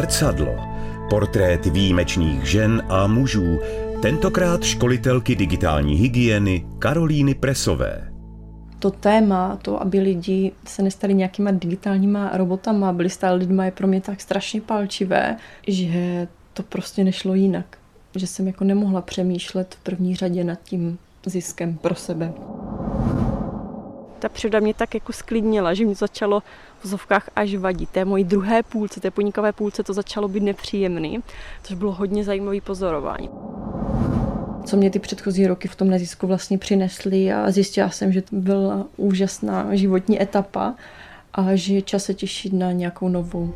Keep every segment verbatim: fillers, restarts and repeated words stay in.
Zrcadlo. Portrét výjimečných žen a mužů, tentokrát školitelky digitální hygieny Karolíny Presové. To téma, to, aby lidi se nestali nějakýma digitálníma robotama, byli stále lidma, je pro mě tak strašně palčivé, že to prostě nešlo jinak. Že jsem jako nemohla přemýšlet v první řadě nad tím ziskem pro sebe. Ta příroda mě tak jako sklidnila, že mě začalo v vozovkách až vadit. Té mojí druhé půlce, té poníkavé půlce, to začalo být nepříjemný, což bylo hodně zajímavý pozorování. Co mě ty předchozí roky v tom nezisku vlastně přinesly a zjistila jsem, že to byla úžasná životní etapa a že je čas se těšit na nějakou novou.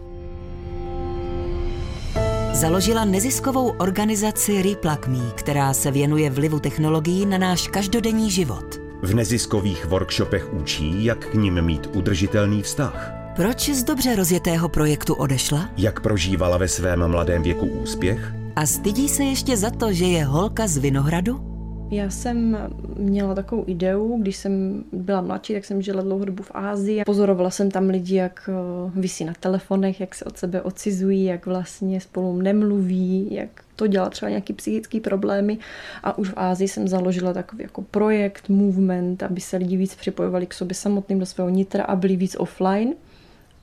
Založila neziskovou organizaci Replug Me, která se věnuje vlivu technologií na náš každodenní život. V neziskových workshopech učí, jak k nim mít udržitelný vztah. Proč z dobře rozjetého projektu odešla? Jak prožívala ve svém mladém věku úspěch? A stydí se ještě za to, že je holka z Vinohradu? Já jsem měla takovou ideu, když jsem byla mladší, tak jsem žila dlouhou dobu v Ázii. Pozorovala jsem tam lidi, jak visí na telefonech, jak se od sebe odcizují, jak vlastně spolu nemluví, jak to dělá třeba nějaké psychické problémy. A už v Ázii jsem založila takový jako projekt, movement, aby se lidi víc připojovali k sobě samotným, do svého nitra a byli víc offline.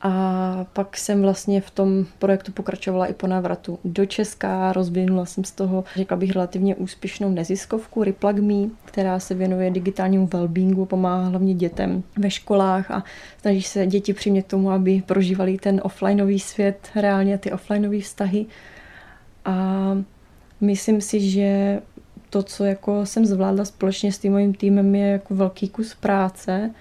A pak jsem vlastně v tom projektu pokračovala i po návratu do Česka. Rozvinula jsem z toho, řekla bych, relativně úspěšnou neziskovku Replug Me, která se věnuje digitálnímu wellbeingu, pomáhá hlavně dětem ve školách a snaží se děti přimět tomu, aby prožívali ten offlineový svět, reálně ty offlineový vztahy. A myslím si, že to, co jako jsem zvládla společně s tím mojím týmem, je jako velký kus práce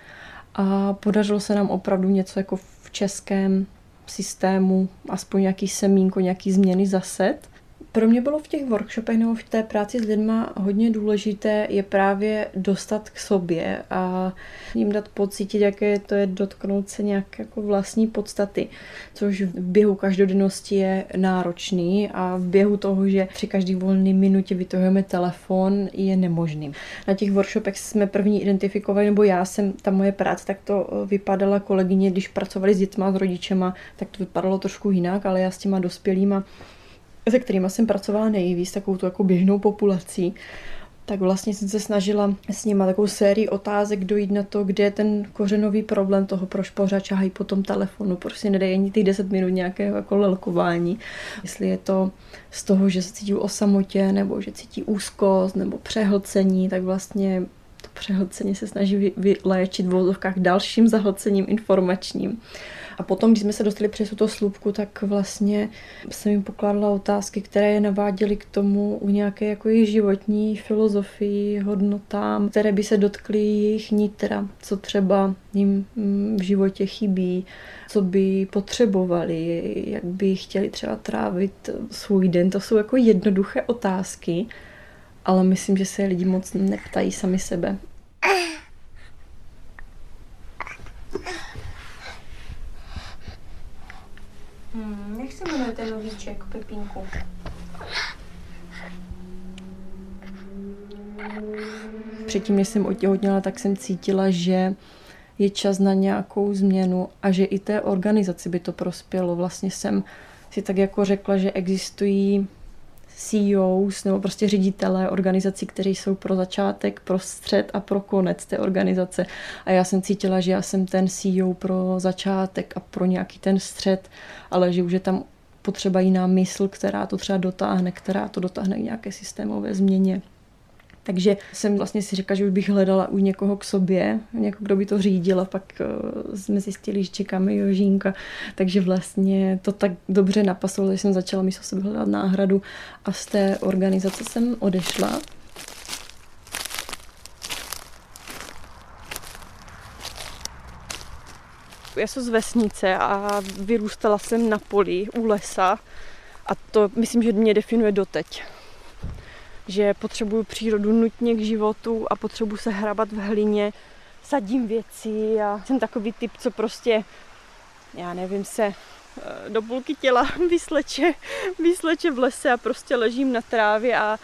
a podařilo se nám opravdu něco jako v českém systému, aspoň nějaký semínko, nějaký změny zaset. Pro mě bylo v těch workshopech nebo v té práci s lidma hodně důležité je právě dostat k sobě a jim dát pocítit, jaké to je dotknout se nějak jako vlastní podstaty, což v běhu každodennosti je náročný a v běhu toho, že při každý volný minutě vytahujeme telefon, je nemožný. Na těch workshopech jsme první identifikovali, nebo já jsem, ta moje práce, tak to vypadala kolegyně, když pracovali s dětma, s rodičema, tak to vypadalo trošku jinak, ale já s těma dospělýma, se kterýma jsem pracovala nejvíc, takovou tu jako běžnou populací, tak vlastně jsem se snažila s nima takovou sérii otázek dojít na to, kde je ten kořenový problém toho, proč pořád čahají po tom telefonu, proč si nedají ani těch deset minut nějakého jako lelkování. Jestli je to z toho, že se cítí o samotě, nebo že cítí úzkost, nebo přehlcení, tak vlastně to přehlcení se snaží vyléčit v vozovkách dalším zahlcením informačním. A potom, když jsme se dostali přes tuto slupku, tak vlastně jsem jim pokládala otázky, které je naváděly k tomu u nějaké jako jejich životní filozofii, hodnotám, které by se dotkly jejich nitra, co třeba jim v životě chybí, co by potřebovali, jak by chtěli třeba trávit svůj den. To jsou jako jednoduché otázky, ale myslím, že se lidi moc neptají sami sebe. Hmm, jak se jmenuje ten novíček, Pepínku? Předtím, než jsem otěhotněla, tak jsem cítila, že je čas na nějakou změnu a že i té organizaci by to prospělo. Vlastně jsem si tak jako řekla, že existují C E Os nebo prostě ředitelé organizací, kteří jsou pro začátek, pro střed a pro konec té organizace. A já jsem cítila, že já jsem ten C E O pro začátek a pro nějaký ten střed, ale že už je tam potřeba jiná mysl, která to třeba dotáhne, která to dotáhne k nějaké systémové změně. Takže jsem vlastně si říkala, že už bych hledala u někoho k sobě, někoho, kdo by to řídil, a pak jsme zjistili, že čekáme Jožínka. Takže vlastně to tak dobře napasovalo, že jsem začala místo sebe hledat náhradu a z té organizace jsem odešla. Já jsem z vesnice a vyrůstala jsem na poli u lesa a to myslím, že mě definuje doteď. Že potřebuju přírodu nutně k životu a potřebuju se hrabat v hlině, sadím věci a jsem takový typ, co prostě, já nevím, se do půlky těla vysleče, vysleče v lese a prostě ležím na trávě a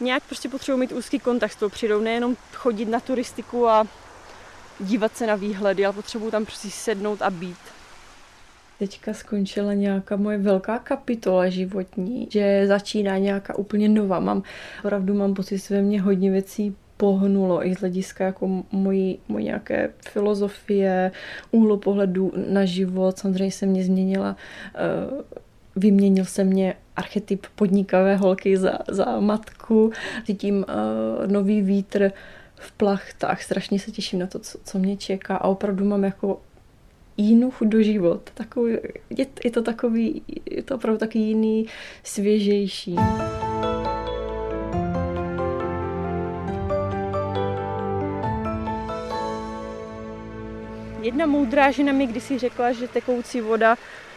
nějak prostě potřebuji mít úzký kontakt s tou přírodou, nejenom chodit na turistiku a dívat se na výhledy, ale potřebuji tam prostě sednout a být. teďka skončila nějaká moje velká kapitola životní, že začíná nějaká úplně nová. Mám, opravdu mám pocit, že ve mně hodně věcí pohnulo i z hlediska jako mojí, mojí nějaké filozofie, úhlu pohledu na život. Samozřejmě se mě změnila, vyměnil se mě archetyp podnikavé holky za, za matku. Cítím nový vítr v plachtách. Strašně se těším na to, co, co mě čeká a opravdu mám jako jinou chuť do život. Takový, je, je to takový, je to opravdu taky jiný, svěžejší. Jedna moudrá žena mi kdysi řekla, že tekoucí voda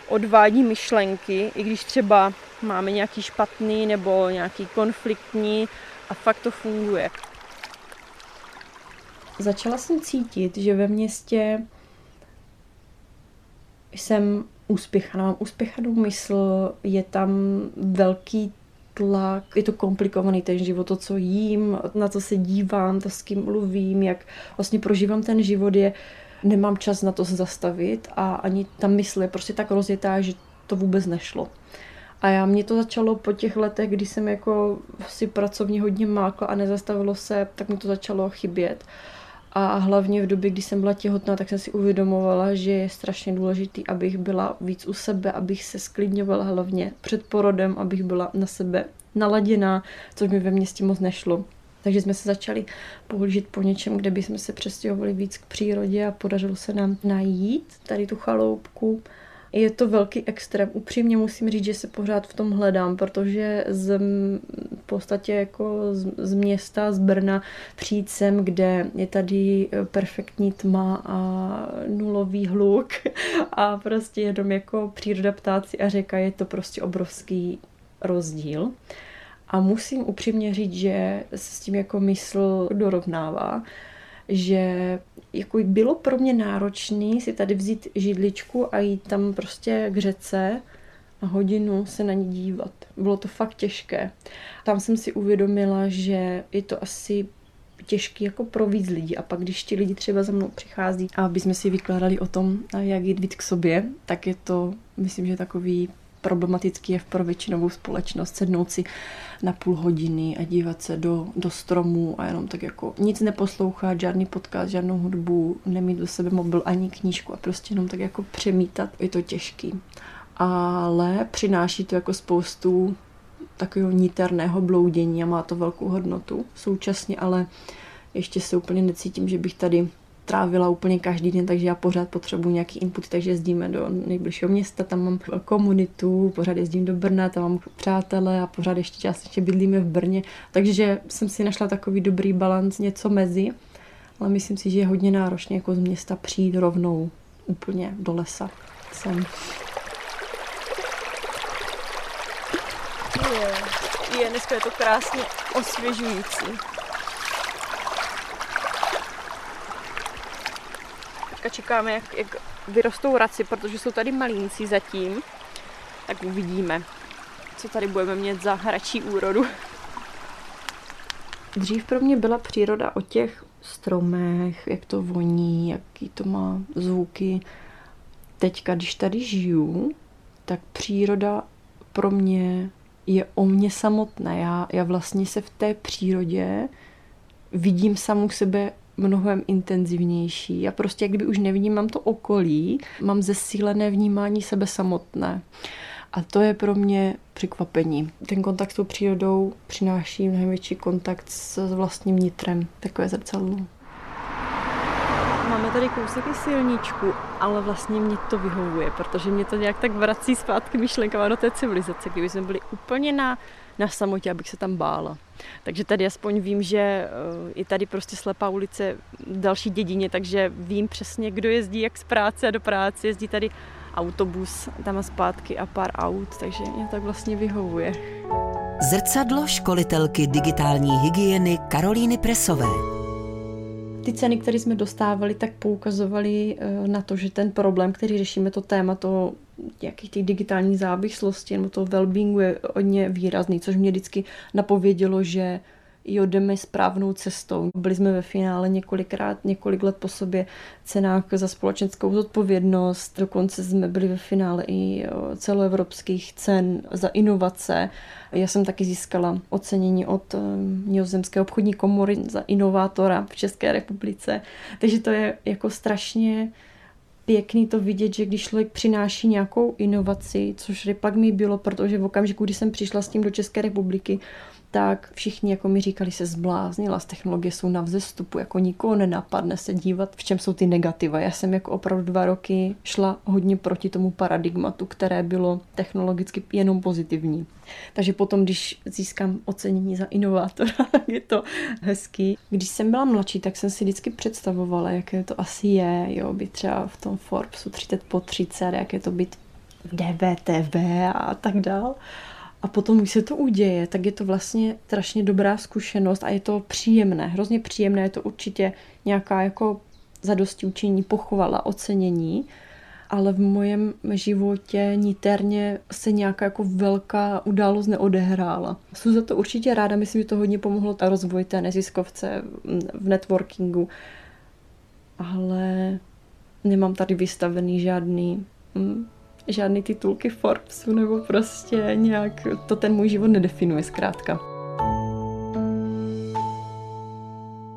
odvádí myšlenky, i když třeba máme nějaký špatný nebo nějaký konfliktní, a fakt to funguje. Začala jsem cítit, že ve městě jsem úspěchaná, mám úspěchanou mysl, je tam velký tlak, je to komplikovaný ten život, to, co jím, na co se dívám, to, s kým mluvím, jak vlastně prožívám ten život, je, nemám čas na to se zastavit a ani ta mysl je prostě tak rozjetá, že to vůbec nešlo. A já, mě to začalo po těch letech, kdy jsem jako si pracovně hodně mákla a nezastavilo se, tak mi to začalo chybět. A hlavně v době, kdy jsem byla těhotná, tak jsem si uvědomovala, že je strašně důležitý, abych byla víc u sebe, abych se sklidňovala hlavně před porodem, abych byla na sebe naladěná, což mi ve městě moc nešlo. Takže jsme se začali pohlížet po něčem, kde bychom se přestěhovali víc k přírodě a podařilo se nám najít tady tu chaloupku. Je to velký extrém. Upřímně musím říct, že se pořád v tom hledám, protože z, v podstatě jako z, z města, z Brna přijít sem, kde je tady perfektní tma a nulový hluk a prostě jenom jako příroda, ptáci a řeka, je to prostě obrovský rozdíl. A musím upřímně říct, že se s tím jako mysl dorovnává, že jako bylo pro mě náročné si tady vzít židličku a jít tam prostě k řece a hodinu se na ní dívat. Bylo to fakt těžké. Tam jsem si uvědomila, že je to asi těžký jako pro víc lidí. A pak, když ti lidi třeba za mnou přichází a aby jsme si vykládali o tom, jak jít víc k sobě, tak je to, myslím, že takový problematický je pro většinovou společnost sednout si na půl hodiny a dívat se do, do stromů a jenom tak jako nic neposlouchat, žádný podcast, žádnou hudbu, nemít do sebe mobil ani knížku a prostě jenom tak jako přemítat. Je to těžký, ale přináší to jako spoustu takového niterného bloudění a má to velkou hodnotu současně, ale ještě se úplně necítím, že bych tady trávila úplně každý den, takže já pořád potřebuji nějaký input, takže jezdíme do nejbližšího města, tam mám komunitu, pořád jezdím do Brna, tam mám přátele a pořád ještě částečně bydlíme v Brně, takže jsem si našla takový dobrý balanc, něco mezi, ale myslím si, že je hodně náročné jako z města přijít rovnou úplně do lesa sem. Je, je dneska je to krásně osvěžující. A čekáme, jak, jak vyrostou raci, protože jsou tady malínci zatím, tak uvidíme, co tady budeme mít za hračí úrodu. Dřív pro mě byla příroda o těch stromech, jak to voní, jaký to má zvuky. Teďka, když tady žiju, tak příroda pro mě je o mě samotné. Já, já vlastně se v té přírodě vidím samu sebe mnohem intenzivnější. Já prostě, jak kdyby už nevnímám to okolí, mám zesílené vnímání sebe samotné. A to je pro mě překvapení. Ten kontakt s tou přírodou přináší mnohem větší kontakt s vlastním nitrem. Takové zrcadlo. Máme tady kousek i silničku, ale vlastně mě to vyhovuje, protože mě to nějak tak vrací zpátky myšlenkama do té civilizace, kdyby jsme byli úplně na, na samotě, abych se tam bála. Takže tady aspoň vím, že je tady prostě slepá ulice v další dědině, takže vím přesně, kdo jezdí jak z práce a do práce. Jezdí tady autobus, tam a zpátky a pár aut, takže mě tak vlastně vyhovuje. Zrcadlo školitelky digitální hygieny Karolíny Presové. Ty ceny, které jsme dostávali, tak poukazovaly na to, že ten problém, který řešíme, to téma, to nějakých těch digitálních závislostí nebo toho wellbeingu je hodně výrazný, což mě vždycky napovědělo, že jo, jdeme správnou cestou. Byli jsme ve finále několikrát, několik let po sobě cenách za společenskou zodpovědnost. Dokonce jsme byli ve finále i celoevropských cen za inovace. Já jsem taky získala ocenění od Nizozemské obchodní komory za inovátora v České republice. Takže to je jako strašně pěkný to vidět, že když člověk přináší nějakou inovaci, což Replug Me bylo, protože v okamžiku, kdy jsem přišla s tím do České republiky, tak všichni jako mi říkali, se zbláznila, z technologie jsou na vzestupu, jako nikoho nenapadne se dívat, v čem jsou ty negativa. Já jsem jako opravdu dva roky šla hodně proti tomu paradigmatu, které bylo technologicky jenom pozitivní. Takže potom, když získám ocenění za inovátora, je to hezký. Když jsem byla mladší, tak jsem si vždycky představovala, jaké to asi je, jo, být třeba v tom Forbesu třicet pod třicet, jaké to být v D V T V a tak dál. A potom, když se to uděje, tak je to vlastně strašně dobrá zkušenost a je to příjemné, hrozně příjemné, je to určitě nějaká jako zadostiučinění, pochvala, ocenění, ale v mém životě niterně se nějaká jako velká událost neodehrála. Jsem za to určitě ráda, myslím, že to hodně pomohlo ta rozvoj té neziskovce v networkingu, ale nemám tady vystavený žádný... Hm, žádný titulky Forbesu nebo prostě nějak, to ten můj život nedefinuje zkrátka.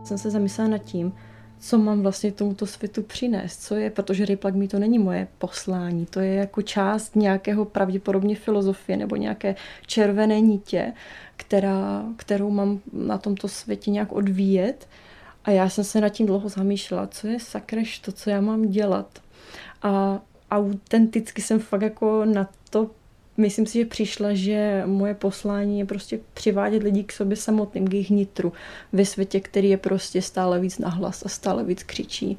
Jsem se zamyslela nad tím, co mám vlastně tomuto světu přinést, co je, protože Replug Me to není moje poslání, to je jako část nějakého pravděpodobně filozofie nebo nějaké červené nitě, která, kterou mám na tomto světě nějak odvíjet. A já jsem se nad tím dlouho zamýšlela, co je sakreš to, co já mám dělat. A autenticky jsem fakt jako na to, myslím si, že přišla, že moje poslání je prostě přivádět lidi k sobě samotným, k jejich nitru ve světě, který je prostě stále víc nahlas a stále víc křičí.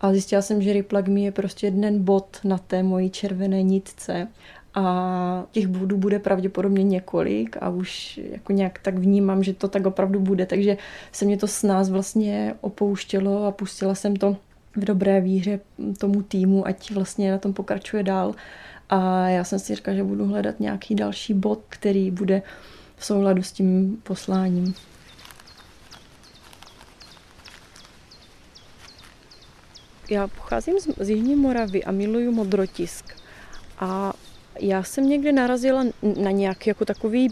A zjistila jsem, že Replug Me je prostě jeden bod na té mojí červené nitce a těch bodů bude pravděpodobně několik a už jako nějak tak vnímám, že to tak opravdu bude, takže se mě to s nás vlastně opouštělo a pustila jsem to v dobré víře tomu týmu, ať vlastně na tom pokračuje dál. A já jsem si říkala, že budu hledat nějaký další bod, který bude v souladu s tím posláním. Já pocházím z, z Jižní Moravy a miluju modrotisk. A já jsem někde narazila na nějaký jako takový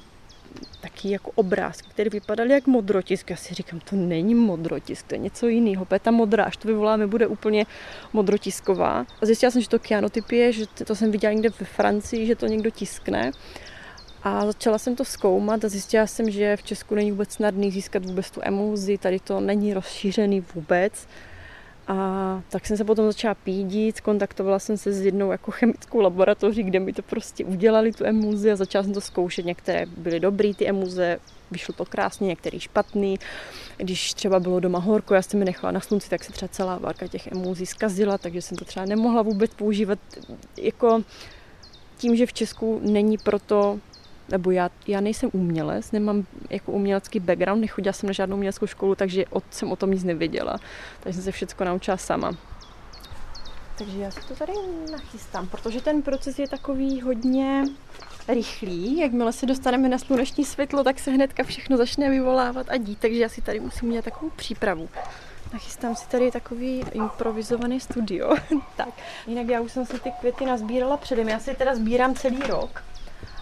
taky jako obrázky, které vypadaly jak modrotisk. Já si říkám, to není modrotisk, to je něco jiného. Ta modrá, až to vyvoláme, bude úplně modrotisková. A zjistila jsem, že to cyanotyp je, že to jsem viděla někde ve Francii, že to někdo tiskne. A začala jsem to zkoumat a zjistila jsem, že v Česku není vůbec snadný získat vůbec tu emulzi, tady to není rozšířený vůbec. A tak jsem se potom začala pídit, kontaktovala jsem se s jednou jako chemickou laboratoří, kde mi to prostě udělali tu emulzi a začala jsem to zkoušet. Některé byly dobrý ty emulze, vyšlo to krásně, některé špatný. Když třeba bylo doma horko, já jsem mi nechala na slunci, tak se třeba celá várka těch emulzí zkazila, takže jsem to třeba nemohla vůbec používat. Jako tím, že v Česku není proto, nebo já, já nejsem umělec, nemám jako umělecký background, nechodila jsem na žádnou uměleckou školu, takže od, jsem o tom nic nevěděla. Takže jsem se všechno naučila sama. Takže já si to tady nachystám, protože ten proces je takový hodně rychlý. Jakmile se dostaneme na sluneční světlo, tak se hnedka všechno začne vyvolávat a dít, takže já si tady musím udělat takovou přípravu. Nachystám si tady takový improvizovaný studio. Tak, jinak já už jsem si ty květy nazbírala předem, já si teda sbírám celý rok.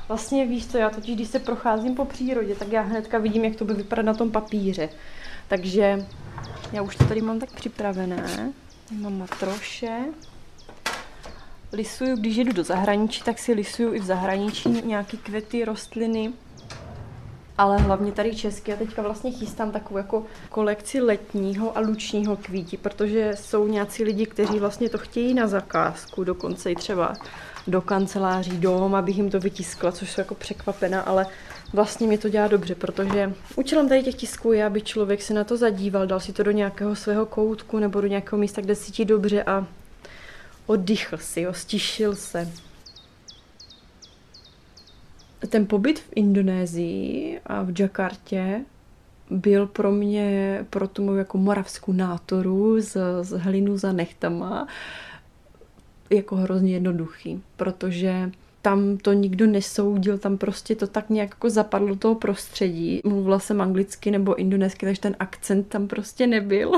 Vlastně víš co, já totiž, když se procházím po přírodě, tak já hnedka vidím, jak to bude vypadat na tom papíře. Takže já už to tady mám tak připravené. Mám matroše. Lisuju, když jedu do zahraničí, tak si lisuju i v zahraničí nějaké květy, rostliny. Ale hlavně tady česky. Já teďka vlastně chystám takovou jako kolekci letního a lučního květí, protože jsou nějací lidi, kteří vlastně to chtějí na zakázku, dokonce i třeba do kanceláří, doma, abych jim to vytiskla, což jsou jako překvapená, ale vlastně mě to dělá dobře, protože účelem tady těch tisků je, aby člověk se na to zadíval, dal si to do nějakého svého koutku nebo do nějakého místa, kde cítí dobře a oddychl si, jo, stišil se. Ten pobyt v Indonésii a v Jakartě byl pro mě, pro tu mou jako moravskou nátoru z, z hlinu za nechtama, jako hrozně jednoduchý, protože tam to nikdo nesoudil, tam prostě to tak nějak jako zapadlo do toho prostředí. Mluvila jsem anglicky nebo indonésky, takže ten akcent tam prostě nebyl.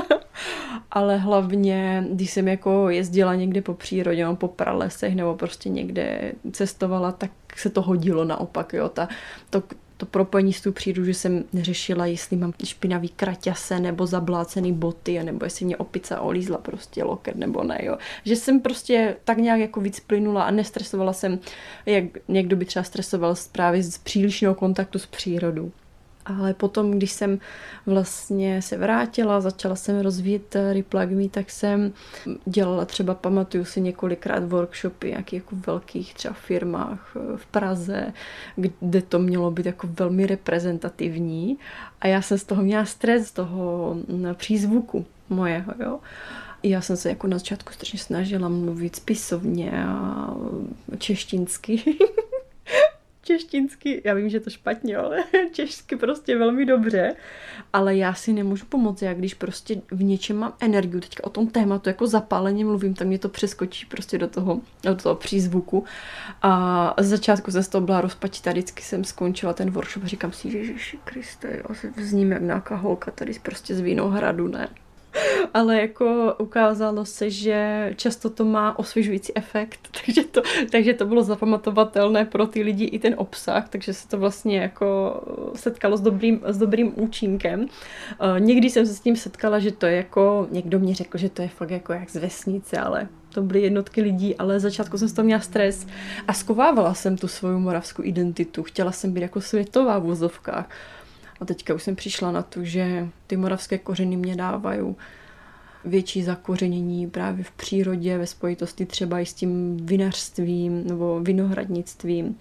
Ale hlavně, když jsem jako jezdila někde po přírodě, po pralesech nebo prostě někde cestovala, tak se to hodilo naopak, jo, ta, to, to propojení s tu přírodu, že jsem neřešila, jestli mám špinavý kraťase nebo zablácený boty, nebo jestli mě opice olízla prostě loket nebo ne, jo. Že jsem prostě tak nějak jako víc plynula a nestresovala jsem, jak někdo by třeba stresoval právě z přílišného kontaktu s přírodou. Ale potom, když jsem vlastně se vrátila, začala jsem rozvíjet Replug Me, tak jsem dělala třeba, pamatuju si několikrát workshopy nějakých jako velkých třeba firmách v Praze, kde to mělo být jako velmi reprezentativní a já jsem z toho měla stres, z toho přízvuku mojeho, jo. Já jsem se jako na začátku strašně snažila mluvit spisovně a češtinsky. Češtinsky, já vím, že to špatně, ale češsky prostě velmi dobře, ale já si nemůžu pomoct, já když prostě v něčem mám energii, teďka o tom tématu jako zapáleně mluvím, tam mě to přeskočí prostě do toho, do toho přízvuku a z začátku jsem z toho byla rozpačitá, vždycky jsem skončila ten workshop a říkám si, Ježíši Kriste, já se vzním jak nějaká holka tady prostě z Vinohradu, ne? Ale jako ukázalo se, že často to má osvěžující efekt, takže to, takže to bylo zapamatovatelné pro ty lidi i ten obsah, takže se to vlastně jako setkalo s dobrým, s dobrým účinkem. Někdy jsem se s tím setkala, že to je jako, někdo mě řekl, že to je fakt jako jak z vesnice, ale to byly jednotky lidí, ale začátku jsem z toho měla stres a skovávala jsem tu svou moravskou identitu, chtěla jsem být jako světová v vozovkách. A teďka už jsem přišla na to, že ty moravské kořeny mě dávají větší zakořenění právě v přírodě, ve spojitosti třeba i s tím vinařstvím nebo vinohradnictvím.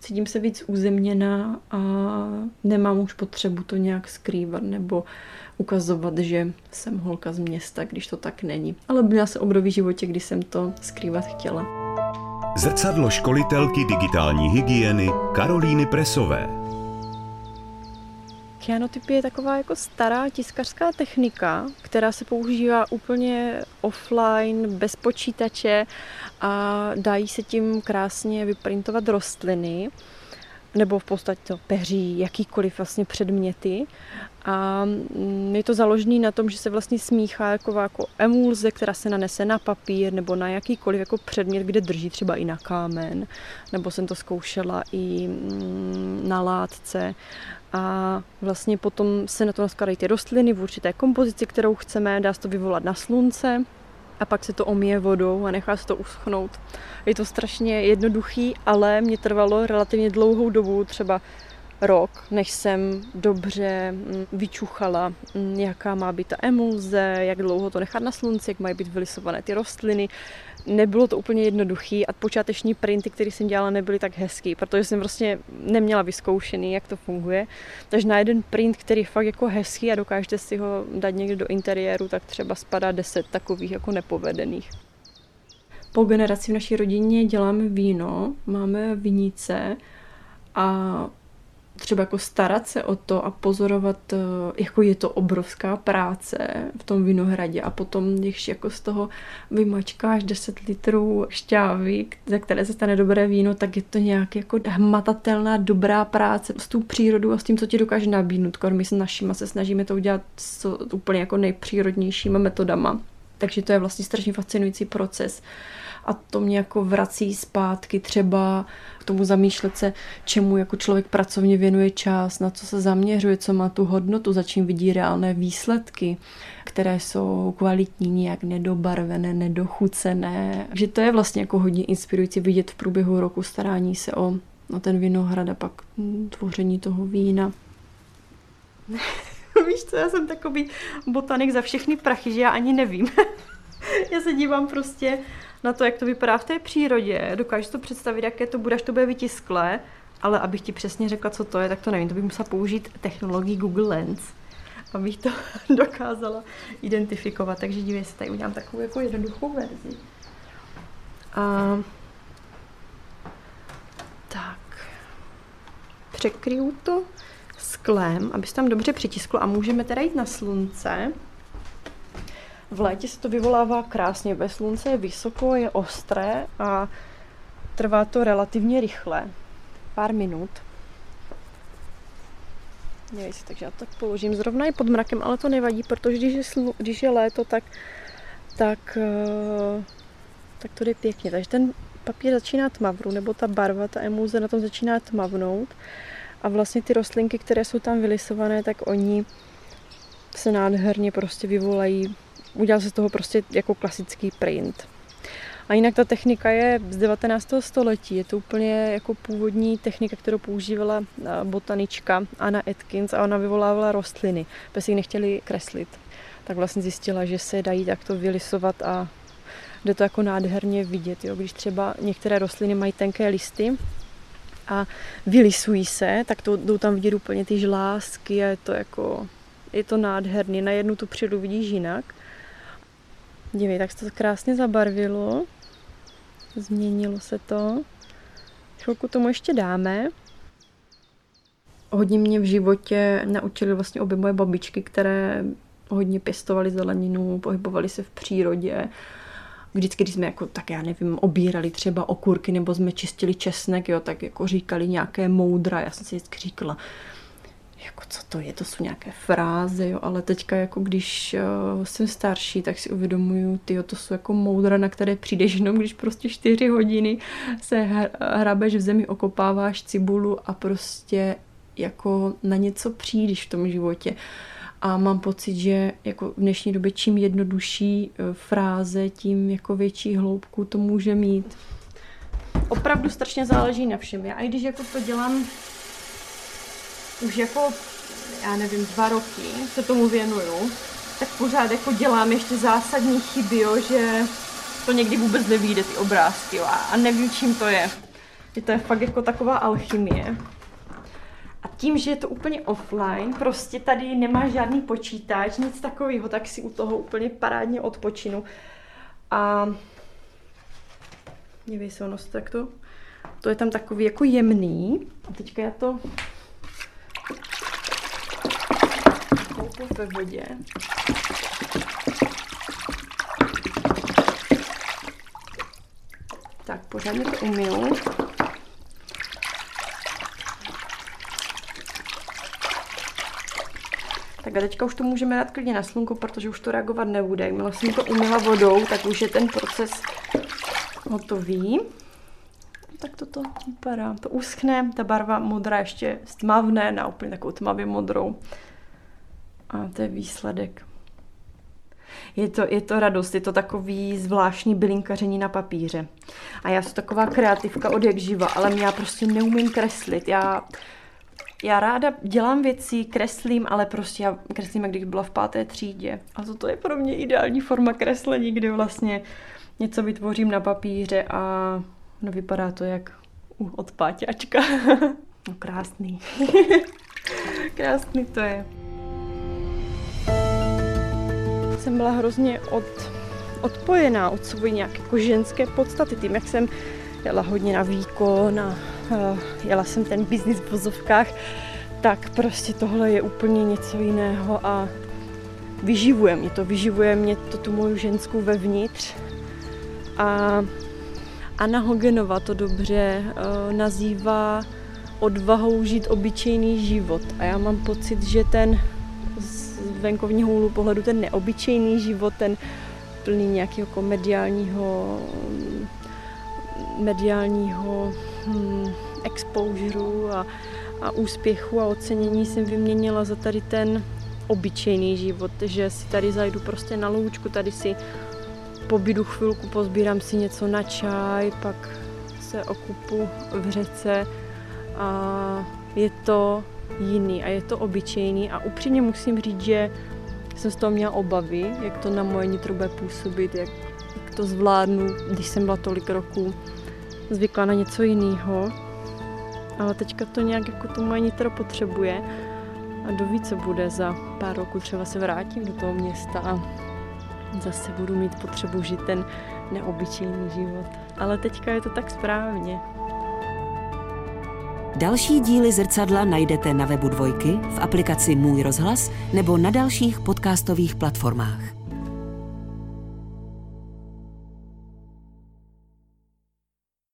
Cítím se víc uzemněná a nemám už potřebu to nějak skrývat nebo ukazovat, že jsem holka z města, když to tak není. Ale měla se období v životě, kdy jsem to skrývat chtěla. Zrcadlo školitelky digitální hygieny Karolíny Presové. Cyanotyp je taková jako stará tiskařská technika, která se používá úplně offline, bez počítače a dají se tím krásně vyprintovat rostliny nebo v podstatě peří, jakýkoliv vlastně předměty. A je to založené na tom, že se vlastně smíchá jako, jako emulze, která se nanese na papír nebo na jakýkoliv jako předmět, kde drží třeba i na kámen. Nebo jsem to zkoušela i na látce. A vlastně potom se na to naskládají ty rostliny v určité kompozici, kterou chceme, dá se to vyvolat na slunce. A pak se to omije vodou a nechá se to uschnout. Je to strašně jednoduchý, ale mě trvalo relativně dlouhou dobu, třeba rok, než jsem dobře vyčuchala, jaká má být ta emulze, jak dlouho to nechat na slunci, jak mají být vylisované ty rostliny. Nebylo to úplně jednoduchý a počáteční printy, které jsem dělala, nebyly tak hezký, protože jsem prostě neměla vyzkoušený, jak to funguje. Takže na jeden print, který je fakt jako hezký a dokážete si ho dát někde do interiéru, tak třeba spadá deset takových jako nepovedených. Po generaci v naší rodině děláme víno, máme vinice a třeba jako starat se o to a pozorovat, jako je to obrovská práce v tom vinohradě a potom, když jako z toho vymačkáš deset litrů šťávy, za které se stane dobré víno, tak je to nějak jako hmatatelná dobrá práce s tou přírodou a s tím, co ti dokáže nabídnout. My s našima se snažíme to udělat s úplně jako nejpřírodnějšíma metodama. Takže to je vlastně strašně fascinující proces. A to mě jako vrací zpátky třeba k tomu zamýšlet se, čemu jako člověk pracovně věnuje čas, na co se zaměřuje, co má tu hodnotu, za čím vidí reálné výsledky, které jsou kvalitní, nějak nedobarvené, nedochucené. Že to je vlastně jako hodně inspirující vidět v průběhu roku starání se o, o ten vinohrad a pak tvoření toho vína. Víš co, já jsem takový botanik za všechny prachy, že já ani nevím. Já se dívám prostě na to, jak to vypadá v té přírodě, dokážu to představit, jaké to bude, až to bude vytisklé, ale abych ti přesně řekla, co to je, tak to nevím, to bych musela použít technologii Google Lens, abych to dokázala identifikovat, takže dívej se, tady udělám takovou jako jednoduchou verzi. A tak, překryju to sklem, aby se tam dobře přitisklo a můžeme teda jít na slunce. V létě se to vyvolává krásně, ve slunce je vysoko, je ostré a Trvá to relativně rychle. Pár minut. Nejvíc, takže já tak položím zrovna i pod mrakem, ale to nevadí, protože když je, slu, když je léto, tak, tak, tak to jde pěkně. Takže ten papír začíná tmavnout, nebo ta barva, ta emulze na tom začíná tmavnout. A vlastně ty rostlinky, které jsou tam vylisované, tak oni se nádherně prostě vyvolají. Udělal se z toho prostě jako klasický print. A jinak ta technika je z devatenáctého století. Je to úplně jako původní technika, kterou používala botanička Anna Atkins, a ona vyvolávala rostliny, protože si ji nechtěli kreslit. Tak vlastně zjistila, že se dají takto vylisovat a jde to jako nádherně vidět. Jo? Když třeba některé rostliny mají tenké listy a vylisují se, tak to, jdou tam vidět úplně ty žlázky a je to jako, je to nádherný. Na jednu tu přírodu vidíš jinak. Dívej, tak se to krásně zabarvilo. Změnilo se to. Chvilku tomu ještě dáme. Hodně mě v životě naučily vlastně obě moje babičky, které hodně pěstovaly zeleninu, pohybovaly se v přírodě. Vždycky, když jsme jako, tak já nevím, obírali třeba okurky nebo jsme čistili česnek, jo, tak jako říkali nějaké moudra. Já jsem si vždycky říkala, jako co to je, to jsou nějaké fráze, jo, ale teďka jako když uh, jsem starší, tak si uvědomuju, tyjo, to jsou jako moudra, na které přijdeš jenom, když prostě čtyři hodiny se hrabeš v zemi, okopáváš cibulu a prostě jako na něco přijdeš v tom životě. A mám pocit, že jako v dnešní době čím jednodušší fráze, tím jako větší hloubku to může mít. Opravdu strašně záleží na všem. Já i když jako to dělám už jako, já nevím, dva roky se tomu věnuju, tak pořád jako dělám ještě zásadní chyby, jo, že to někdy vůbec nevyjde ty obrázky, jo, a, a nevím, čím to je. Že to je fakt jako taková alchymie. A tím, že je to úplně offline, prostě tady nemáš žádný počítač, nic takového, tak si u toho úplně parádně odpočinu. A nevím, se ono tak to, to je tam takový jako jemný. A teďka já to koupím ve vodě. Tak, pořádně to umyju. Tak a teďka už to můžeme dát klidně na slunko, protože už to reagovat nebude. Jakmile jsem to umyla vodou, tak už je ten proces hotový. Tak toto vypadá. To uschne, ta barva modrá ještě stmavne na úplně takovou tmavě modrou. A to je výsledek. Je to, je to radost, je to takový zvláštní bylinkaření na papíře. A já jsem taková kreativka od jak živa, ale já prostě neumím kreslit. Já... Já ráda dělám věci, kreslím, ale prostě já kreslím, jak když byla v páté třídě. A toto je pro mě ideální forma kreslení, kdy vlastně něco vytvořím na papíře a no, vypadá to jak uh, od páťáčka. No krásný. Krásný to je. Jsem byla hrozně od, odpojená od svojí nějaké jako ženské podstaty. Tím, jak jsem jela hodně na výkon a jela jsem ten biznis v vozovkách, tak prostě tohle je úplně něco jiného a vyživuje mě to, vyživuje mě to tu moju ženskou vevnitř. A Anna Hogenová to dobře nazývá odvahou žít obyčejný život. A já mám pocit, že ten z venkovního úhlu pohledu ten neobyčejný život, ten plný nějakého komediálního mediálního hmm, exposureu a, a úspěchu a ocenění jsem vyměnila za tady ten obyčejný život, že si tady zajdu prostě na loučku, tady si pobydu chvilku, pozbírám si něco na čaj, pak se okupu v řece a je to jiný a je to obyčejný a upřímně musím říct, že jsem z toho měla obavy, jak to na moje nitro bude působit, jak to zvládnu, když jsem byla tolik roků zvykla na něco jiného. Ale teďka to nějak jako to moje nitro potřebuje a doví, co bude za pár roků. Třeba se vrátím do toho města a zase budu mít potřebu žít ten neobyčejný život. Ale teďka je to tak správně. Další díly Zrcadla najdete na webu Dvojky, v aplikaci Můj rozhlas nebo na dalších podcastových platformách.